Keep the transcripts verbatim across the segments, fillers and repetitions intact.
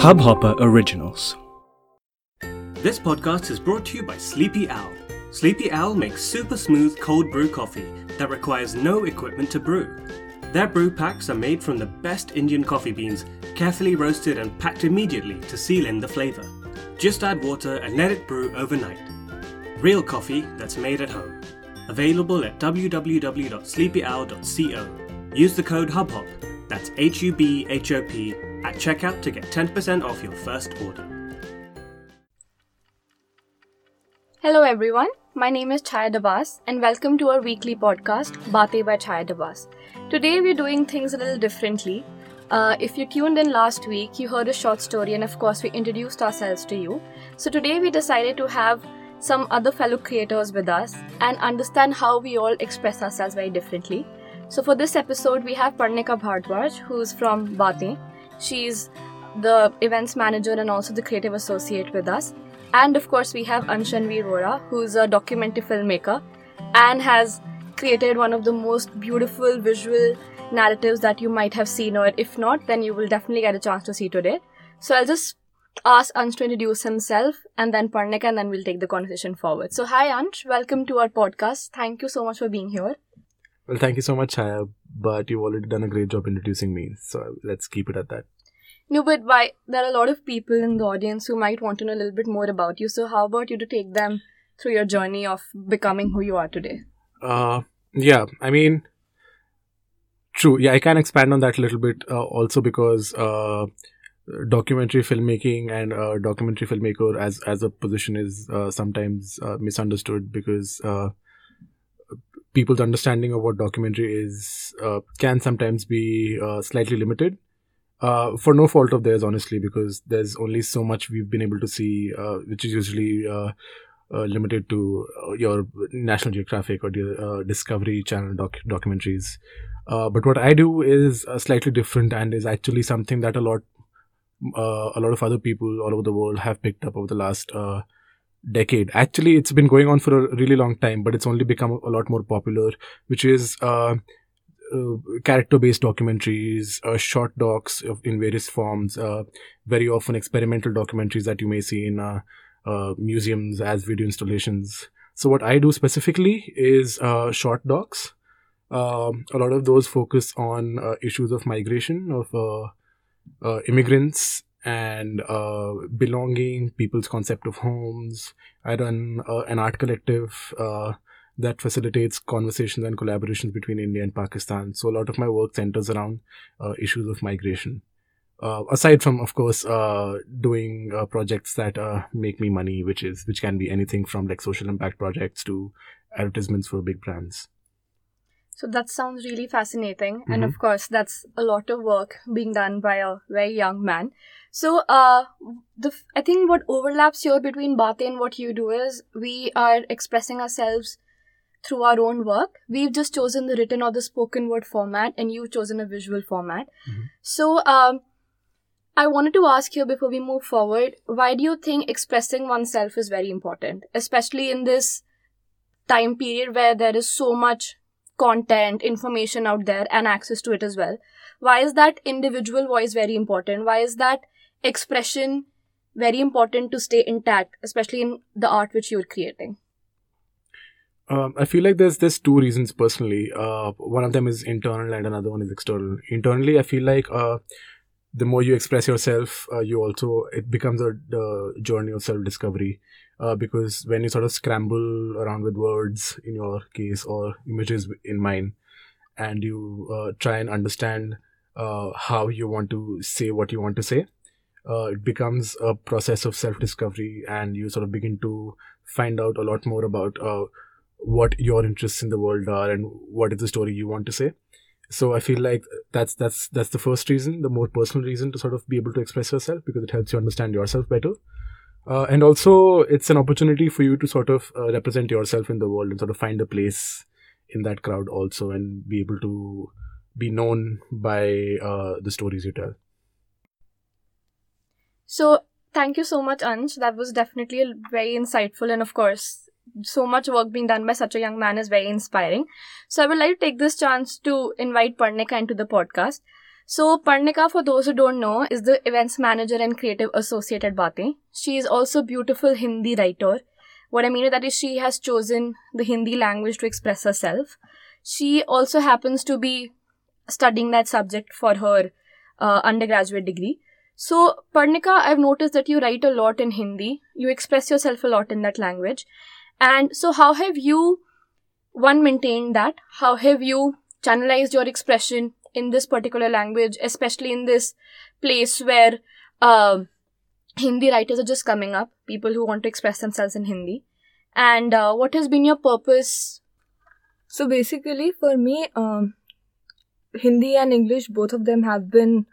Hubhopper Originals. This podcast is brought to you by Sleepy Owl. Sleepy Owl makes super smooth cold brew coffee that requires no equipment to brew. Their brew packs are made from the best Indian coffee beans, carefully roasted and packed immediately to seal in the flavour. Just add water and let it brew overnight. Real coffee that's made at home. Available at w w w dot sleepy owl dot co. Use the code HUBHOP, that's H U B H O P, at checkout to get ten percent off your first order. Hello everyone, my name is Chhaya Dabas and welcome to our weekly podcast, Baatein by Chhaya Dabas. Today we're doing things a little differently. Uh, if you tuned in last week, you heard a short story and of course we introduced ourselves to you. So today we decided to have some other fellow creators with us and understand how we all express ourselves very differently. So for this episode, we have Parnika Bhardwaj, who's from Baatein. She's the events manager and also the creative associate with us. And of course, we have Anshanvi Rora, who's a documentary filmmaker and has created one of the most beautiful visual narratives that you might have seen, or if not, then you will definitely get a chance to see today. So I'll just ask Ansh to introduce himself and then Parnika, and then we'll take the conversation forward. So hi Ansh, welcome to our podcast. Thank you so much for being here. Well, thank you so much, Chhaya, but you've already done a great job introducing me, so let's keep it at that. No, but why, there are a lot of people in the audience who might want to know a little bit more about you, so how about you to take them through your journey of becoming who you are today? Uh, yeah, I mean, true, yeah, I can expand on that a little bit uh, also because... Uh, documentary filmmaking and uh, documentary filmmaker as as a position is uh, sometimes uh, misunderstood because uh, people's understanding of what documentary is uh, can sometimes be uh, slightly limited uh, for no fault of theirs, honestly, because there's only so much we've been able to see, uh, which is usually uh, uh, limited to your National Geographic or your uh, Discovery Channel doc- documentaries. Uh, but what I do is uh, slightly different and is actually something that a lot Uh, a lot of other people all over the world have picked up over the last uh, decade. Actually, it's been going on for a really long time, but it's only become a lot more popular, which is uh, uh, character-based documentaries, uh, short docs of, in various forms, uh, very often experimental documentaries that you may see in uh, uh, museums as video installations. So what I do specifically is uh, short docs. Uh, a lot of those focus on uh, issues of migration, of uh, Uh, immigrants and uh, belonging, people's concept of homes. I run uh, an art collective uh, that facilitates conversations and collaborations between India and Pakistan. So a lot of my work centers around uh, issues of migration. Uh, aside from, of course, uh, doing uh, projects that uh, make me money, which is which can be anything from like social impact projects to advertisements for big brands. So that sounds really fascinating. Mm-hmm. And of course, that's a lot of work being done by a very young man. So uh, the I think what overlaps here between Baatein and what you do is we are expressing ourselves through our own work. We've just chosen the written or the spoken word format and you've chosen a visual format. Mm-hmm. So um, I wanted to ask you before we move forward, why do you think expressing oneself is very important, especially in this time period where there is so much content, information out there and access to it as well? Why is that individual voice very important? Why is that expression very important to stay intact, especially in the art which you're creating? Um, I feel like there's, there's two reasons personally. Uh, one of them is internal and another one is external. Internally, I feel like uh, the more you express yourself, uh, you also, it becomes a, a journey of self-discovery. Uh, because when you sort of scramble around with words in your case or images in mine and you uh, try and understand uh, how you want to say what you want to say, uh, it becomes a process of self-discovery and you sort of begin to find out a lot more about uh, what your interests in the world are and what is the story you want to say. So I feel like that's that's that's the first reason, the more personal reason to sort of be able to express yourself because it helps you understand yourself better. Uh, and also, it's an opportunity for you to sort of uh, represent yourself in the world and sort of find a place in that crowd also and be able to be known by uh, the stories you tell. So, thank you so much, Ansh. That was definitely very insightful and, of course, so much work being done by such a young man is very inspiring. So I would like to take this chance to invite Parnika into the podcast. So Parnika, for those who don't know, is the events manager and creative associate at Baatein. She is also a beautiful Hindi writer. What I mean is that is she has chosen the Hindi language to express herself. She also happens to be studying that subject for her uh, undergraduate degree. So, Parnika, I've noticed that you write a lot in Hindi. You express yourself a lot in that language. And so how have you, one, maintained that? How have you channelized your expression in this particular language, especially in this place where uh, Hindi writers are just coming up, people who want to express themselves in Hindi? And uh, what has been your purpose? So, basically, for me, um, Hindi and English, both of them have been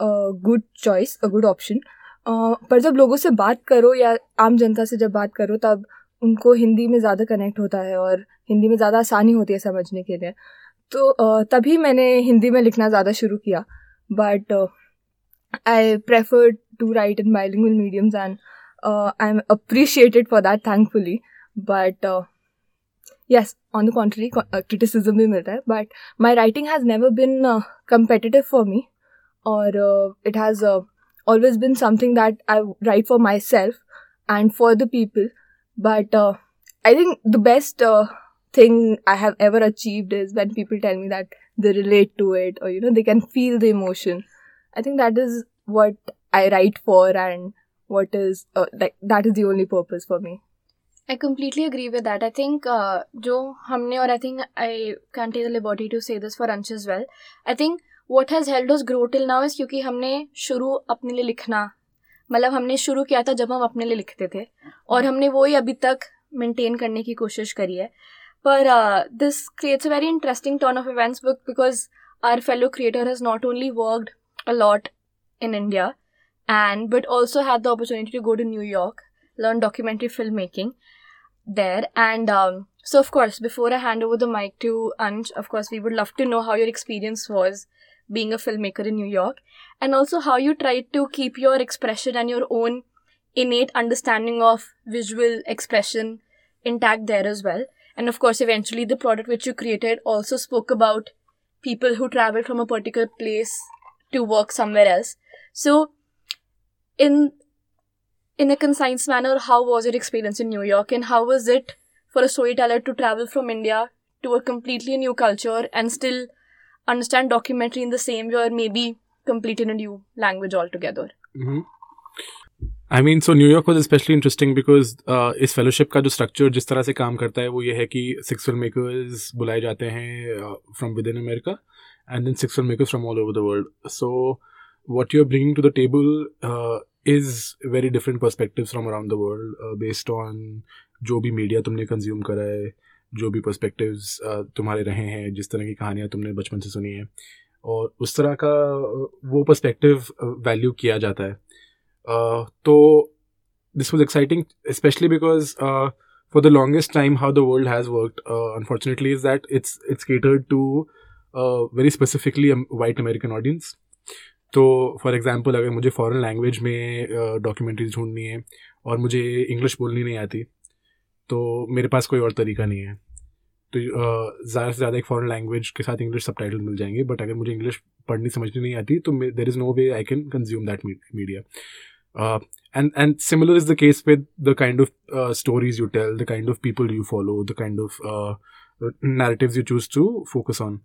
a good choice, a good option. Uh, पर जब लोगों से बात करो या आम जनता से जब बात करो तब उनको हिंदी में ज़्यादा कनेक्ट होता है और हिंदी में ज़्यादा आसानी होती है समझने के लिए. तो uh, तभी मैंने हिंदी में लिखना ज़्यादा शुरू किया. But uh, I prefer to write in bilingual mediums and uh, I'm appreciated for that, thankfully. But uh, yes, on the contrary, uh, criticism भी मिलता है. But my writing has never been uh, competitive for me. Or uh, it has uh, always been something that I write for myself and for the people. But uh, I think the best uh, thing I have ever achieved is when people tell me that they relate to it or, you know, they can feel the emotion. I think that is what I write for and what is, uh, like, that is the only purpose for me. I completely agree with that. I think uh, jo humne, or I think I can take the liberty to say this for Ansh as well. I think what has helped us grow till now is क्योंकि हमने शुरू अपने लिए लिखना, मतलब हमने शुरू किया था जब हम अपने लिए लिखते थे और हमने वो ही अभी तक मेंटेन करने की कोशिश करी है. पर this creates a very interesting turn of events because our fellow creator has not only worked a lot in India and but also had the opportunity to go to New York, learn documentary film making there. And um, so of course, before I hand over the mic to Ansh, of course we would love to know how your experience was being a filmmaker in New York and also how you tried to keep your expression and your own innate understanding of visual expression intact there as well. And of course, eventually the product which you created also spoke about people who travel from a particular place to work somewhere else. So in in a concise manner, how was your experience in New York and how was it for a storyteller to travel from India to a completely new culture and still understand documentary in the same way or maybe complete in a new language altogether? Mm-hmm. I mean, so New York was especially interesting because uh, इस fellowship का जो structure जिस तरह से काम करता है वो ये है कि six filmmakers बुलाए जाते हैं uh, from within America and then six filmmakers from all over the world. So what you're bringing to the table uh, is very different perspectives from around the world uh, based on जो भी media तुमने consume करा है, जो भी perspectives uh, तुम्हारे रहे हैं, जिस तरह की कहानियाँ तुमने बचपन से सुनी हैं और उस तरह का वो perspective value किया जाता है. uh, तो this was exciting, especially because uh, for the longest time how the world has worked uh, unfortunately is that it's it's catered to uh, very specifically a white American audience. तो for example अगर मुझे foreign language में documentaries uh, ढूंढनी है और मुझे English बोलनी नहीं आती तो मेरे पास कोई और तरीका नहीं है. तो uh, ज़्यादा से ज़्यादा एक फॉरेन लैंग्वेज के साथ इंग्लिश सबटाइटल मिल जाएंगे, बट अगर मुझे इंग्लिश पढ़नी समझनी नहीं आती तो there is no way I can consume that media. And and similar is the case with the kind of stories you tell, the kind of people you follow, the kind of narratives you choose to focus on.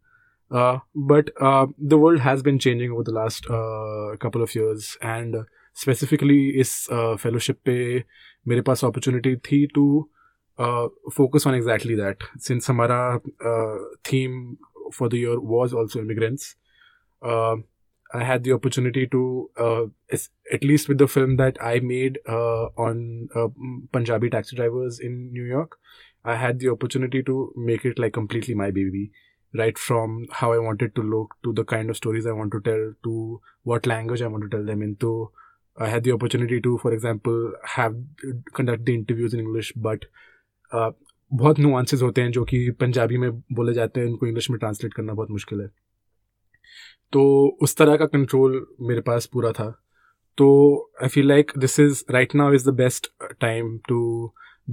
Uh, but uh, the world has been changing over the last uh, couple of years and specifically इस uh, fellowship पे मेरे पास opportunity थी to uh, focus on exactly that since हमारा uh, theme for the year was also immigrants. uh, I had the opportunity to uh, at least with the film that I made uh, on uh, Punjabi taxi drivers in New York, I had the opportunity to make it like completely my baby. Right from how I wanted to look, to the kind of stories I want to tell, to what language I want to tell them in. So I had the opportunity to, for example, have conduct the interviews in English, but uh, बहुत nuances होते हैं जो कि पंजाबी में बोले जाते हैं, उनको इंग्लिश में ट्रांसलेट करना बहुत मुश्किल है. तो उस तरह का कंट्रोल मेरे पास पूरा था. तो I feel like this is right now is the best time to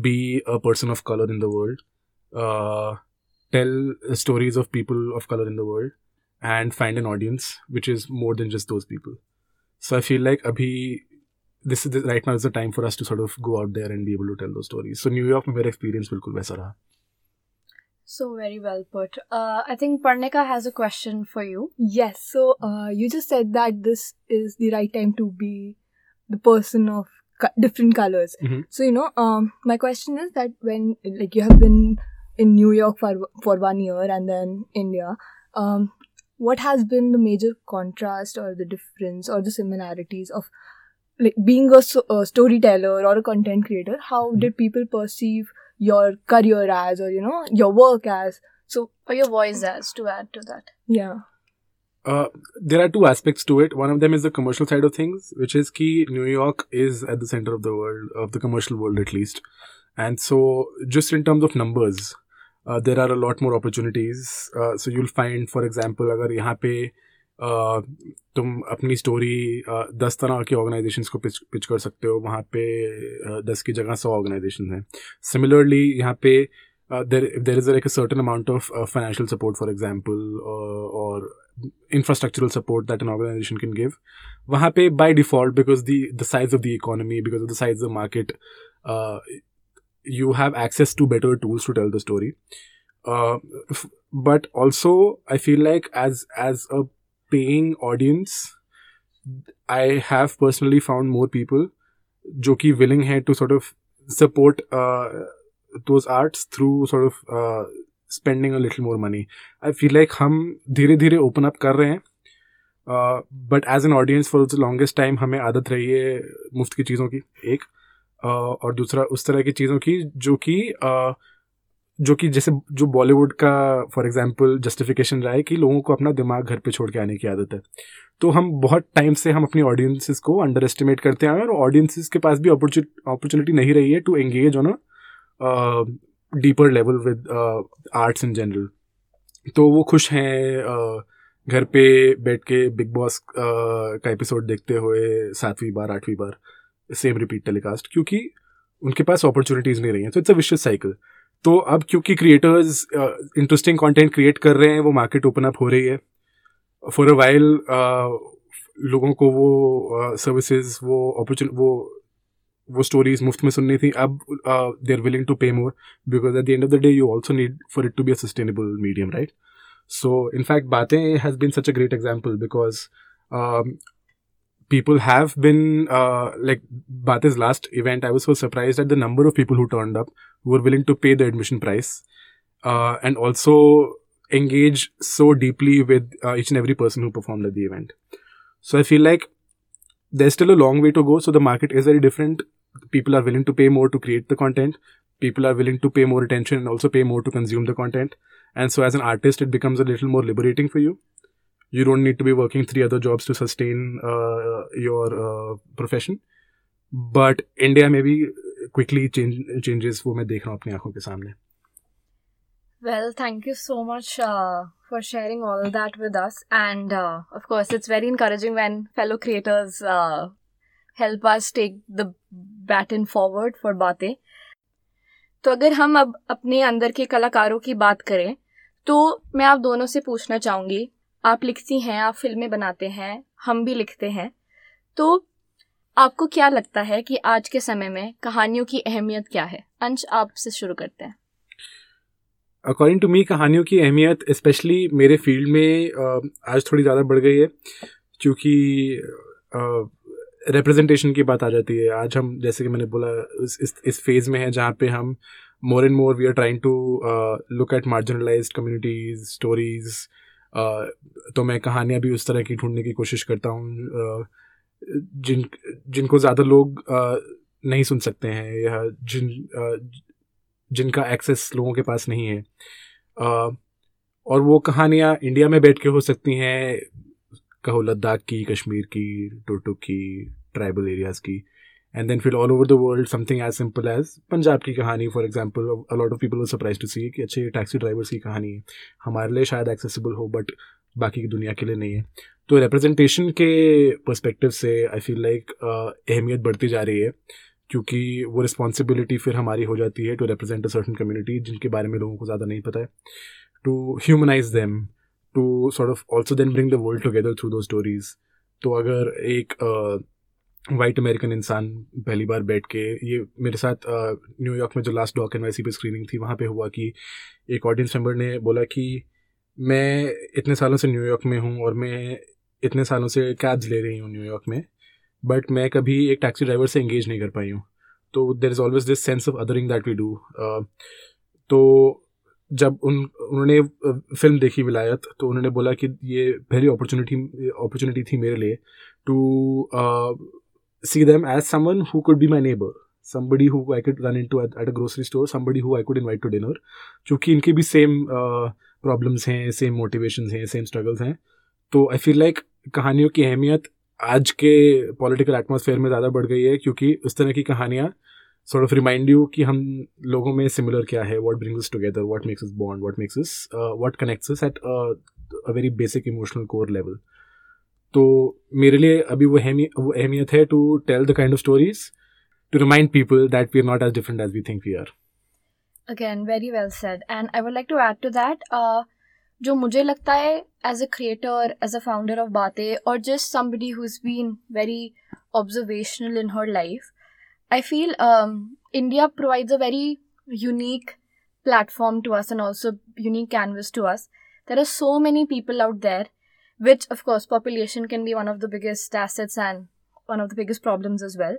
be a person of color in the world, uh, tell stories of people of color in the world, and find an audience which is more than just those people. So I feel like abhi, this is the, right now is the time for us to sort of go out there and be able to tell those stories. So New York, my experience bilkul waisa raha. So very well put. Uh, I think Parnika has a question for you. Yes. So uh, you just said that this is the right time to be the person of co- different colors. Mm-hmm. So, you know, um, my question is that when like you have been in New York for for one year and then India, um, what has been the major contrast or the difference or the similarities of like being a, a storyteller or a content creator? How mm-hmm. did people perceive your career as, or you know, your work as, so or your voice as, to add to that? Yeah. Uh, there are two aspects to it. One of them is the commercial side of things, which is ki New York is at the center of the world, of the commercial world at least. And so just in terms of numbers, uh, there are a lot more opportunities. Uh, so you'll find, for example, agar yahan pe uh, tum apni story uh, das tarah ke organizations ko pitch, pitch kar sakte ho, wahan pe uh, das ki jagah one hundred organizations hain. Similarly, yahan pe Uh, there, there is like a certain amount of uh, financial support, for example, uh, or infrastructural support that an organization can give. Wahan pe by default, because the, the size of the economy, because of the size of the market, uh, you have access to better tools to tell the story. Uh, f- but also, I feel like as as a paying audience, I have personally found more people jo ki willing hai to sort of support Uh, those arts through sort of uh, spending a little more money. I feel like hum dheere dheere open up kar rahe hain, uh, but as an audience for the longest time hame aadat rahi hai muft ki cheezon ki, ek uh, aur dusra us tarah ki cheezon ki jo ki uh, jo ki jaise jo Bollywood ka for example justification raha hai ki logon ko apna dimag ghar pe chhod ke aane ki aadat hai. तो हम बहुत time से हम अपनी audiences को underestimate करते हैं, और audiences के पास भी opportunity नहीं रही है to engage on a Uh, deeper level with uh, arts in general. तो वो खुश हैं घर पे बैठ के बिग बॉस का एपिसोड देखते हुए सातवीं बार आठवीं बार सेम रिपीट टेलीकास्ट, क्योंकि उनके पास अपॉर्चुनिटीज़ नहीं रही हैं. तो इट्स अ विशियस साइकिल. तो अब क्योंकि क्रिएटर्स इंटरेस्टिंग कंटेंट क्रिएट कर रहे हैं, वो मार्केट ओपन अप हो रही है. फॉर अ वाइल लोगों को वो सर्विसेज uh, वो opportunity वो वो स्टोरीज मुफ्त में सुननी थी. अब they are willing to pay more, because at the end of the day you also need for it to be a sustainable medium, right? So in fact Baatein has been such a great example, because people have been like Baatein's last event I was so surprised at the number of people who turned up, who were willing to pay the admission price and also engage so deeply with each and every person who performed at the event. So I feel like there's still a long way to go. So the market is very different. People are willing to pay more to create the content. People are willing to pay more attention and also pay more to consume the content. And so as an artist, it becomes a little more liberating for you. You don't need to be working three other jobs to sustain uh, your uh, profession. But India maybe quickly change, changes wo main dekh raha hu apni aankhon ke samne. Well, thank you so much uh, for sharing all that with us. And uh, of course, it's very encouraging when fellow creators uh, help us take the baton forward for Baatein. तो अगर हम अब अपने अंदर के कलाकारों की बात करें, तो मैं आप दोनों से पूछना चाहूँगी, आप लिखती हैं, आप फिल्में बनाते हैं, हम भी लिखते हैं, तो आपको क्या लगता है कि आज के समय में कहानियों की अहमियत क्या है? अंश, आपसे शुरू करते हैं. अकॉर्डिंग टू मी कहानियों की अहमियत स्पेशली मेरे फील्ड में uh, आज थोड़ी ज़्यादा बढ़ गई है, क्योंकि रिप्रेजेंटेशन uh, की बात आ जाती है. आज हम, जैसे कि मैंने बोला, इस इस फेज़ में हैं जहाँ पे हम more and more we are trying to look at marginalised communities stories. तो मैं कहानियाँ भी उस तरह की ढूंढने की कोशिश करता हूँ uh, जिन जिनको ज़्यादा लोग uh, नहीं सुन सकते हैं, या जिन uh, जिनका एक्सेस लोगों के पास नहीं है. uh, और वो कहानियाँ इंडिया में बैठ के हो सकती हैं, कहो लद्दाख की, कश्मीर की, टोटो की, ट्राइबल एरियाज़ की, एंड देन फिर all over the world something as simple as Punjab की कहानी. For example a lot of people were surprised to see कि अच्छे टैक्सी ड्राइवर्स की कहानी है, हमारे लिए शायद एक्सेसिबल हो बट बाकी की दुनिया के लिए नहीं है. तो रिप्रेजेंटेशन के पर्सपेक्टिव से आई फील लाइक अहमियत बढ़ती जा रही है, क्योंकि वो रिस्पॉन्सिबिलिटी फिर हमारी हो जाती है to represent a certain community जिनके बारे में लोगों को ज़्यादा नहीं पता है, to humanise them, to sort of also then bring the world together through those stories. तो अगर एक वाइट अमेरिकन इंसान पहली बार बैठ के, ये मेरे साथ न्यूयॉर्क में जो लास्ट डॉक एंड वाइसी पे स्क्रीनिंग थी वहाँ पे हुआ कि एक ऑडियंस मेंबर ने बोला कि मैं इतने सालों से न्यूयॉर्क में हूँ और मैं इतने सालों से कैब्स ले रही हूँ न्यूयॉर्क में, बट मैं कभी एक टैक्सी ड्राइवर से एंगेज नहीं कर पाई हूँ. तो there is always this sense of othering that we do. तो जब उन उन्होंने फिल्म देखी विलायत, तो उन्होंने बोला कि ये पहली अपॉर्चुनिटी अपॉर्चुनिटी थी मेरे लिए to see them as someone who could be my neighbor, somebody who I could run into at, at a grocery store, somebody who I could invite to dinner, क्योंकि इनके भी same uh, problems हैं, same motivations हैं, same struggles हैं. तो I feel like कहानियों की अहमियत आज के political atmosphere में ज़्यादा बढ़ गई है, क्योंकि उस तरह की कहानियाँ sort of remind you कि हम लोगों में similar क्या है, what brings us together, what makes us bond, what makes us, uh, what connects us at a, a very basic emotional core level. तो मेरे लिए अभी वो वो अहमियत है to tell the kind of stories to remind people that we are not as different as we think we are. Again very well said and I would like to add to that, जो मुझे लगता है as a creator, as a founder of Baatein और just somebody who is been very observational in her life, I feel India provides a very unique platform to us and also unique canvas to us. There are so many people out there, which of course population can be one of the biggest assets and one of the biggest problems as well.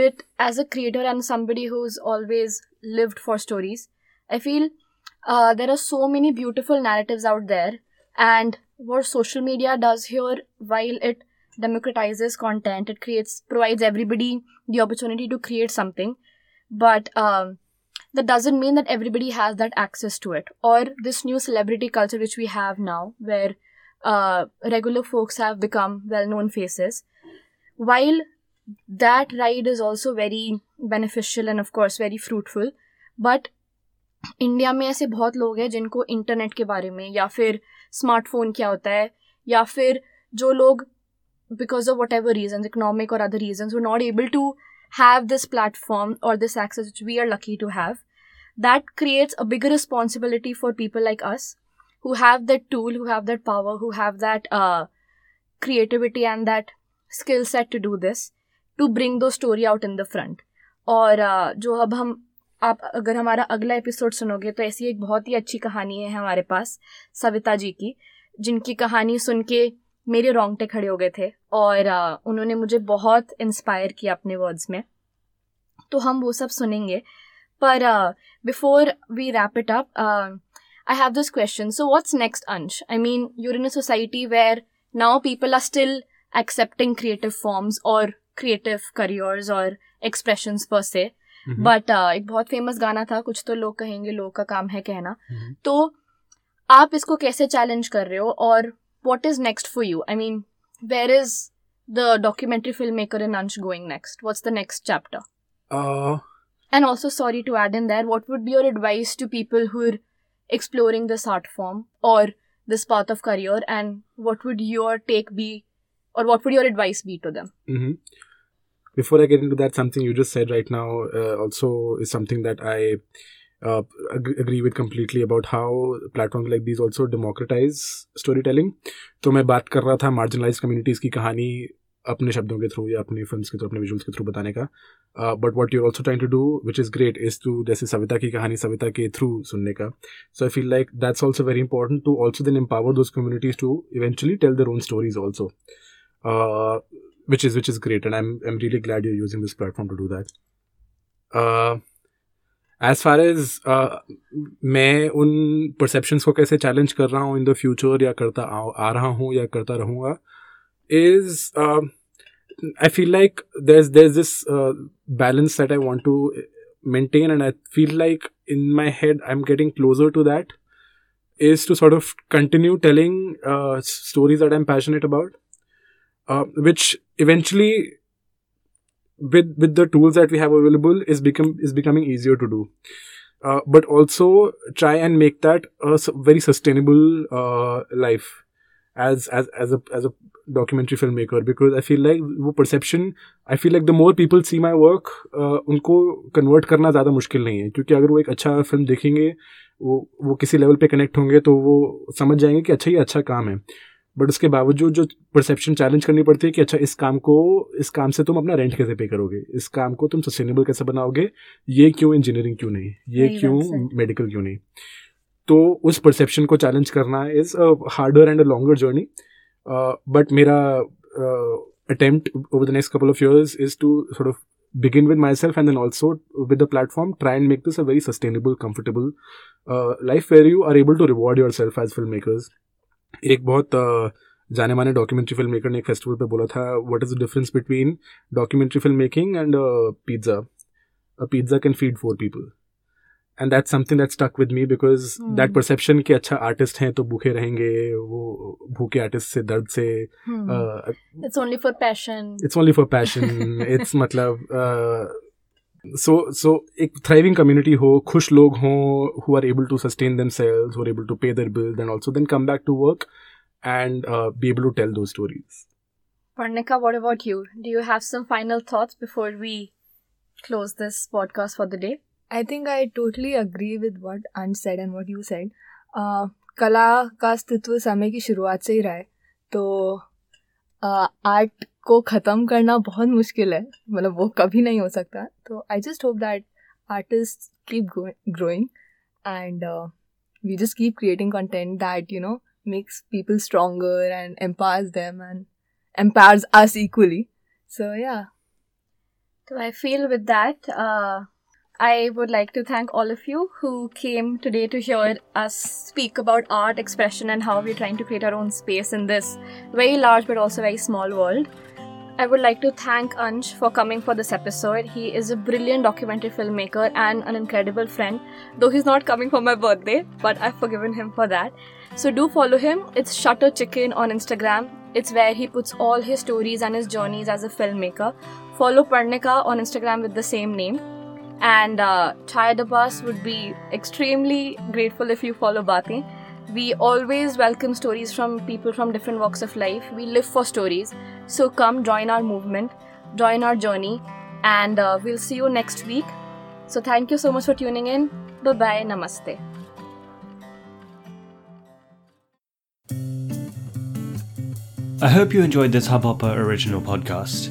But as a creator and somebody who's always lived for stories, I feel uh, there are so many beautiful narratives out there, and what social media does here, while it democratizes content, it creates provides everybody the opportunity to create something, but um, that doesn't mean that everybody has that access to it, or this new celebrity culture which we have now where Uh, regular folks have become well-known faces. While that ride is also very beneficial and of course very fruitful, but India में ऐसे बहुत लोग हैं जिनको internet के बारे में या फिर स्मार्टफोन क्या होता है, या फिर जो लोग because of whatever reasons, economic or other reasons, were not able to have this platform or this access which we are lucky to have. That creates a bigger responsibility for people like us who have that tool, who have that power, who have that uh, creativity and that skill set to do this, to bring those story out in the front. और uh, जो अब हम आप अगर हमारा अगला episode सुनोगे तो ऐसी एक बहुत ही अच्छी कहानी है हमारे पास सविता जी की, जिनकी कहानी सुन के मेरे रोंगटे खड़े हो गए थे और uh, उन्होंने मुझे बहुत इंस्पायर किया अपने वर्ड्स में. तो हम वो सब सुनेंगे, पर before we wrap it up, I have this question. So what's next, Ansh? I mean, you're in a society where now people are still accepting creative forms or creative careers or expressions per se. Mm-hmm. But uh, एक बहुत famous गाना था, कुछ तो लोग कहेंगे लोग का काम है कहना. Mm-hmm. तो आप इसको कैसे challenge कर रहे हो और what is next for you? I mean, where is the documentary filmmaker in Ansh going next? What's the next chapter? Uh... And also, sorry to add in there, what would be your advice to people who are exploring this art form or this path of career, and what would your take be or what would your advice be to them? Mm-hmm. Before I get into that, something you just said right now uh, also is something that I uh, ag- agree with completely about how platforms like these also democratize storytelling. So मैं बात कर रहा था marginalized communities की कहानी अपने शब्दों के थ्रू या अपनी फिल्म्स के थ्रू, अपने विजुअल्स के थ्रू बताने का, but what you are also trying to do which is great is to जैसे सविता की कहानी सविता के थ्रू सुनने का. So I feel like that's also very important to also then empower those communities to eventually tell their own stories also, which is which is great and I am I am really glad you are using this platform to do that. As far as मैं उन perceptions को कैसे challenge कर रहा हूँ in the future या करता आ रहा हूँ या करता रहूँगा, is uh, I feel like there's there's this uh, balance that I want to maintain, and I feel like in my head I'm getting closer to that, is to sort of continue telling uh, stories that I'm passionate about, uh, which eventually with with the tools that we have available is become is becoming easier to do, uh, but also try and make that a very sustainable uh, life. as as as a as a documentary filmmaker, because I feel like वो perception, I feel like the more people see my work, uh, उनको convert करना ज़्यादा मुश्किल नहीं है, क्योंकि अगर वो एक अच्छा film देखेंगे, वो वो किसी level पे connect होंगे तो वो समझ जाएंगे कि अच्छा ये अच्छा काम है. बट उसके बावजूद जो परसेप्शन चैलेंज करनी पड़ती है कि अच्छा इस काम को इस काम से तुम अपना रेंट कैसे पे करोगे, इस काम को तुम सस्टेनेबल कैसे बनाओगे, ये क्यों इंजीनियरिंग क्यों नहीं, ये क्यों मेडिकल क्यों नहीं. तो उस परसेप्शन को चैलेंज करना is a harder and a longer journey. But मेरा attempt over the next couple of years is to sort of begin with myself and then also with the platform try and make this a very sustainable, comfortable uh, life where you are able to reward yourself as filmmakers. एक बहुत जाने माने documentary film maker ने एक festival पे बोला था, what is the difference between documentary film making and pizza. A pizza can feed four people and that's something that stuck with me because that perception कि अच्छा आर्टिस्ट हैं तो भूखे रहेंगे, वो भूखे आर्टिस्ट से दर्द से it's only for passion it's only for passion it's मतलब सो सो एक थ्राइविंग कम्युनिटी हो, खुश लोग हों who are able to sustain themselves, who are able to pay their bills and also then come back to work and uh, be able to tell those stories. Parnika, what about you? Do you have some final thoughts before we close this podcast for the day? I think I totally agree with what Ansh said and what you said. Uh, कला का अस्तित्व समय की शुरुआत से ही रहा है, तो आर्ट को ख़त्म करना बहुत मुश्किल है, मतलब वो कभी नहीं हो सकता. तो I just hope that artist keep growing and we just keep creating content that you know makes people stronger and empowers them and empowers us equally. So yeah, तो I feel with that I would like to thank all of you who came today to hear us speak about art, expression and how we're trying to create our own space in this very large but also very small world. I would like to thank Ansh for coming for this episode. He is a brilliant documentary filmmaker and an incredible friend, though he's not coming for my birthday, but I've forgiven him for that. So do follow him. It's Shutter Chicken on Instagram. It's where he puts all his stories and his journeys as a filmmaker. Follow Parnika on Instagram with the same name. And uh, Chhaya Dabas would be extremely grateful if you follow Baatein. We always welcome stories from people from different walks of life. We live for stories. So come join our movement, join our journey, and uh, we'll see you next week. So thank you so much for tuning in. Bye-bye. Namaste. I hope you enjoyed this Hubhopper original podcast.